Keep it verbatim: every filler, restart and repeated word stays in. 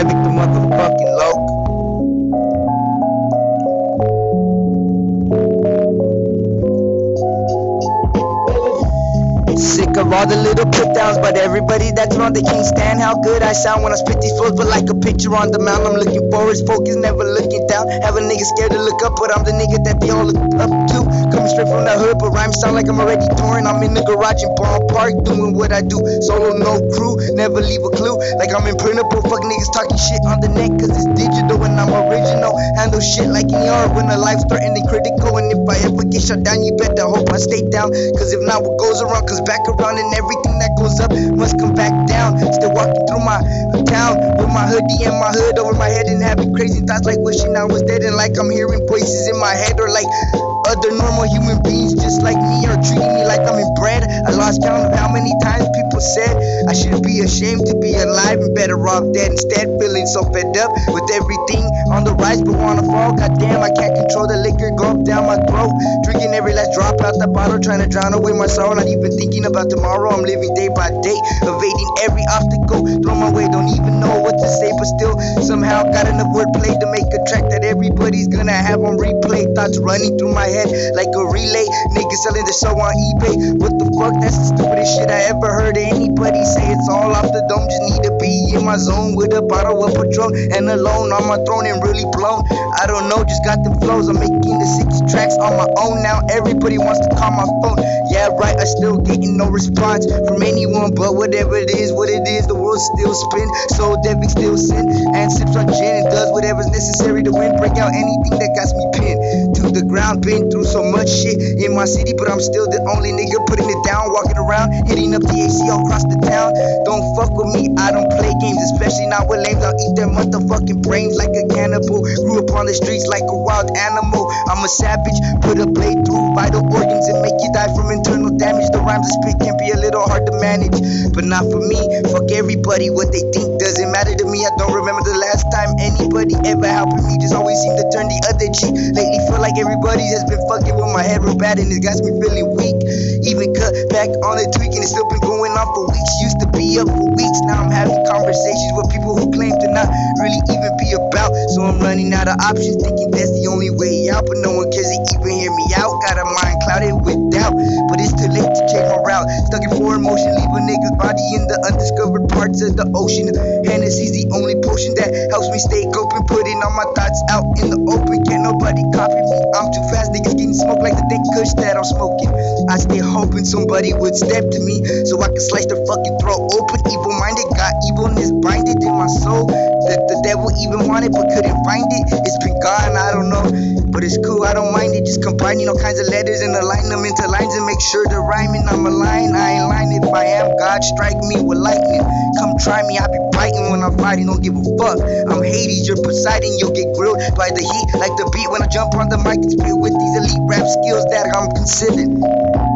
Devek the motherfucking loc. Sick of all the little put downs, but everybody that's around they can't stand how good I sound when I spit these flows. But like a picture on the mound, I'm looking forward, focused, never looking down. Have a nigga scared to look up, but I'm the nigga that they all look up to. Coming straight from the hood, but rhymes sound like I'm already touring. I'm in the garage in Ball Park, doing what I do. Solo, no crew, never leave a clue. Like I'm imprintable, fuck niggas talking shit on the net, cause it's digital and I'm original. Handle shit like in yard when a life's threatening critical. And if I ever get shut down, you better hope I stay down, cause if not, what goes around cause back around, and everything that goes up must come back down. Still walking through my town with my hoodie and my hood over my head, and having crazy thoughts like wishing I was dead, and like I'm hearing voices in my head, or like other normal human beings just like me are treating me like I'm inbred. I lost count of how many times people said I should be ashamed to be alive and better off dead. Instead feeling so fed up with everything on the rise but wanna fall. Goddamn, I can't control the liquor go down my throat, drinking every last drop out the bottle, trying to drown away my sorrow, not even thinking about tomorrow. I'm living day by day, evading every obstacle throw my way. Don't even know what to say, but still somehow got enough wordplay to make a track that everybody's gonna have on replay. Thoughts running through my head like a relay, niggas selling their show on eBay. What the fuck, that's the stupidest shit I ever heard anybody say. It's all off the dome, just need to be in my zone with a bottle of Patron and alone on my throne and really blown. I don't know, just got the flows. I'm making the sixty tracks on my own now. Everybody wants to call my phone, yeah right, I still getting no response from anyone, but whatever it is, what it is, the world still spin. So Devek still sin and sips on gin and does whatever's necessary to win. Break out anything that got me pinned to the ground. Been through so much shit in my city, but I'm still the only nigga putting it down. Walking around, hitting up T H C all across the town. Don't fuck with me, I don't play games, especially not with lames. I'll eat their motherfucking brains like a cannibal. Grew up on the streets like a wild animal. I'm a savage, put a blade through vital organs and make you die from internal damage. The rhymes are it can be a little hard to manage, but not for me. Fuck everybody, what they think doesn't matter to me. I don't remember the last time anybody ever helping me, just always seem to turn the other cheek. Lately feel like everybody has been fucking with my head real bad, and it got me feeling weak. Even cut back on the tweaking, it's still been going on for weeks. Used to be up for weeks, now I'm having conversations with people who claim to not really even be about. So I'm running out of options, thinking that's the only way out, but no one cares to even hear me out. Got a mind clouded with doubt, but it's too late to change my route. Stuck in foreign motion, leave a nigga's body in the undiscovered parts of the ocean. Hennessy's the only potion that helps me stay coping, putting all my thoughts out in the open. Can't nobody copy me, I'm too fast, niggas getting smoked like the thick kush that I'm smoking. I stay hoping somebody would step to me so I could slice their fucking throat open. Evil minded, got evilness binded in my soul that the devil even wanted but couldn't find it. It's been gone, I don't know, but it's cool, I don't mind it. Just combining all kinds of letters and align them into lines and make sure they're rhyming. I'm a line, I ain't lying. If I am, God strike me with lightning. Come try me, I be biting when I'm fighting. Don't give a fuck, I'm Hades, you're Poseidon. You'll get grilled by the heat like the beat when I jump on the mic and spit with these elite rap skills that I'm considered.